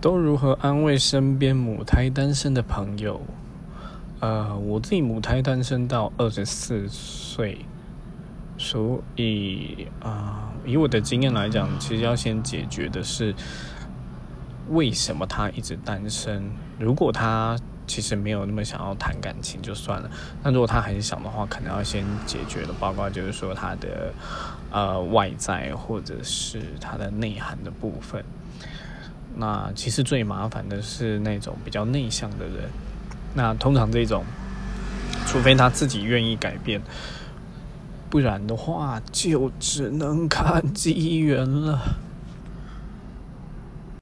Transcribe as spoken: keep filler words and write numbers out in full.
都如何安慰身边母胎单身的朋友？呃，我自己母胎单身到二十四岁，所以啊、呃，以我的经验来讲，其实要先解决的是为什么他一直单身。如果他其实没有那么想要谈感情就算了，那如果他很想的话，可能要先解决的，包括就是说他的呃外在或者是他的内涵的部分。那其实最麻烦的是那种比较内向的人，那通常这种除非他自己愿意改变，不然的话就只能看机缘了。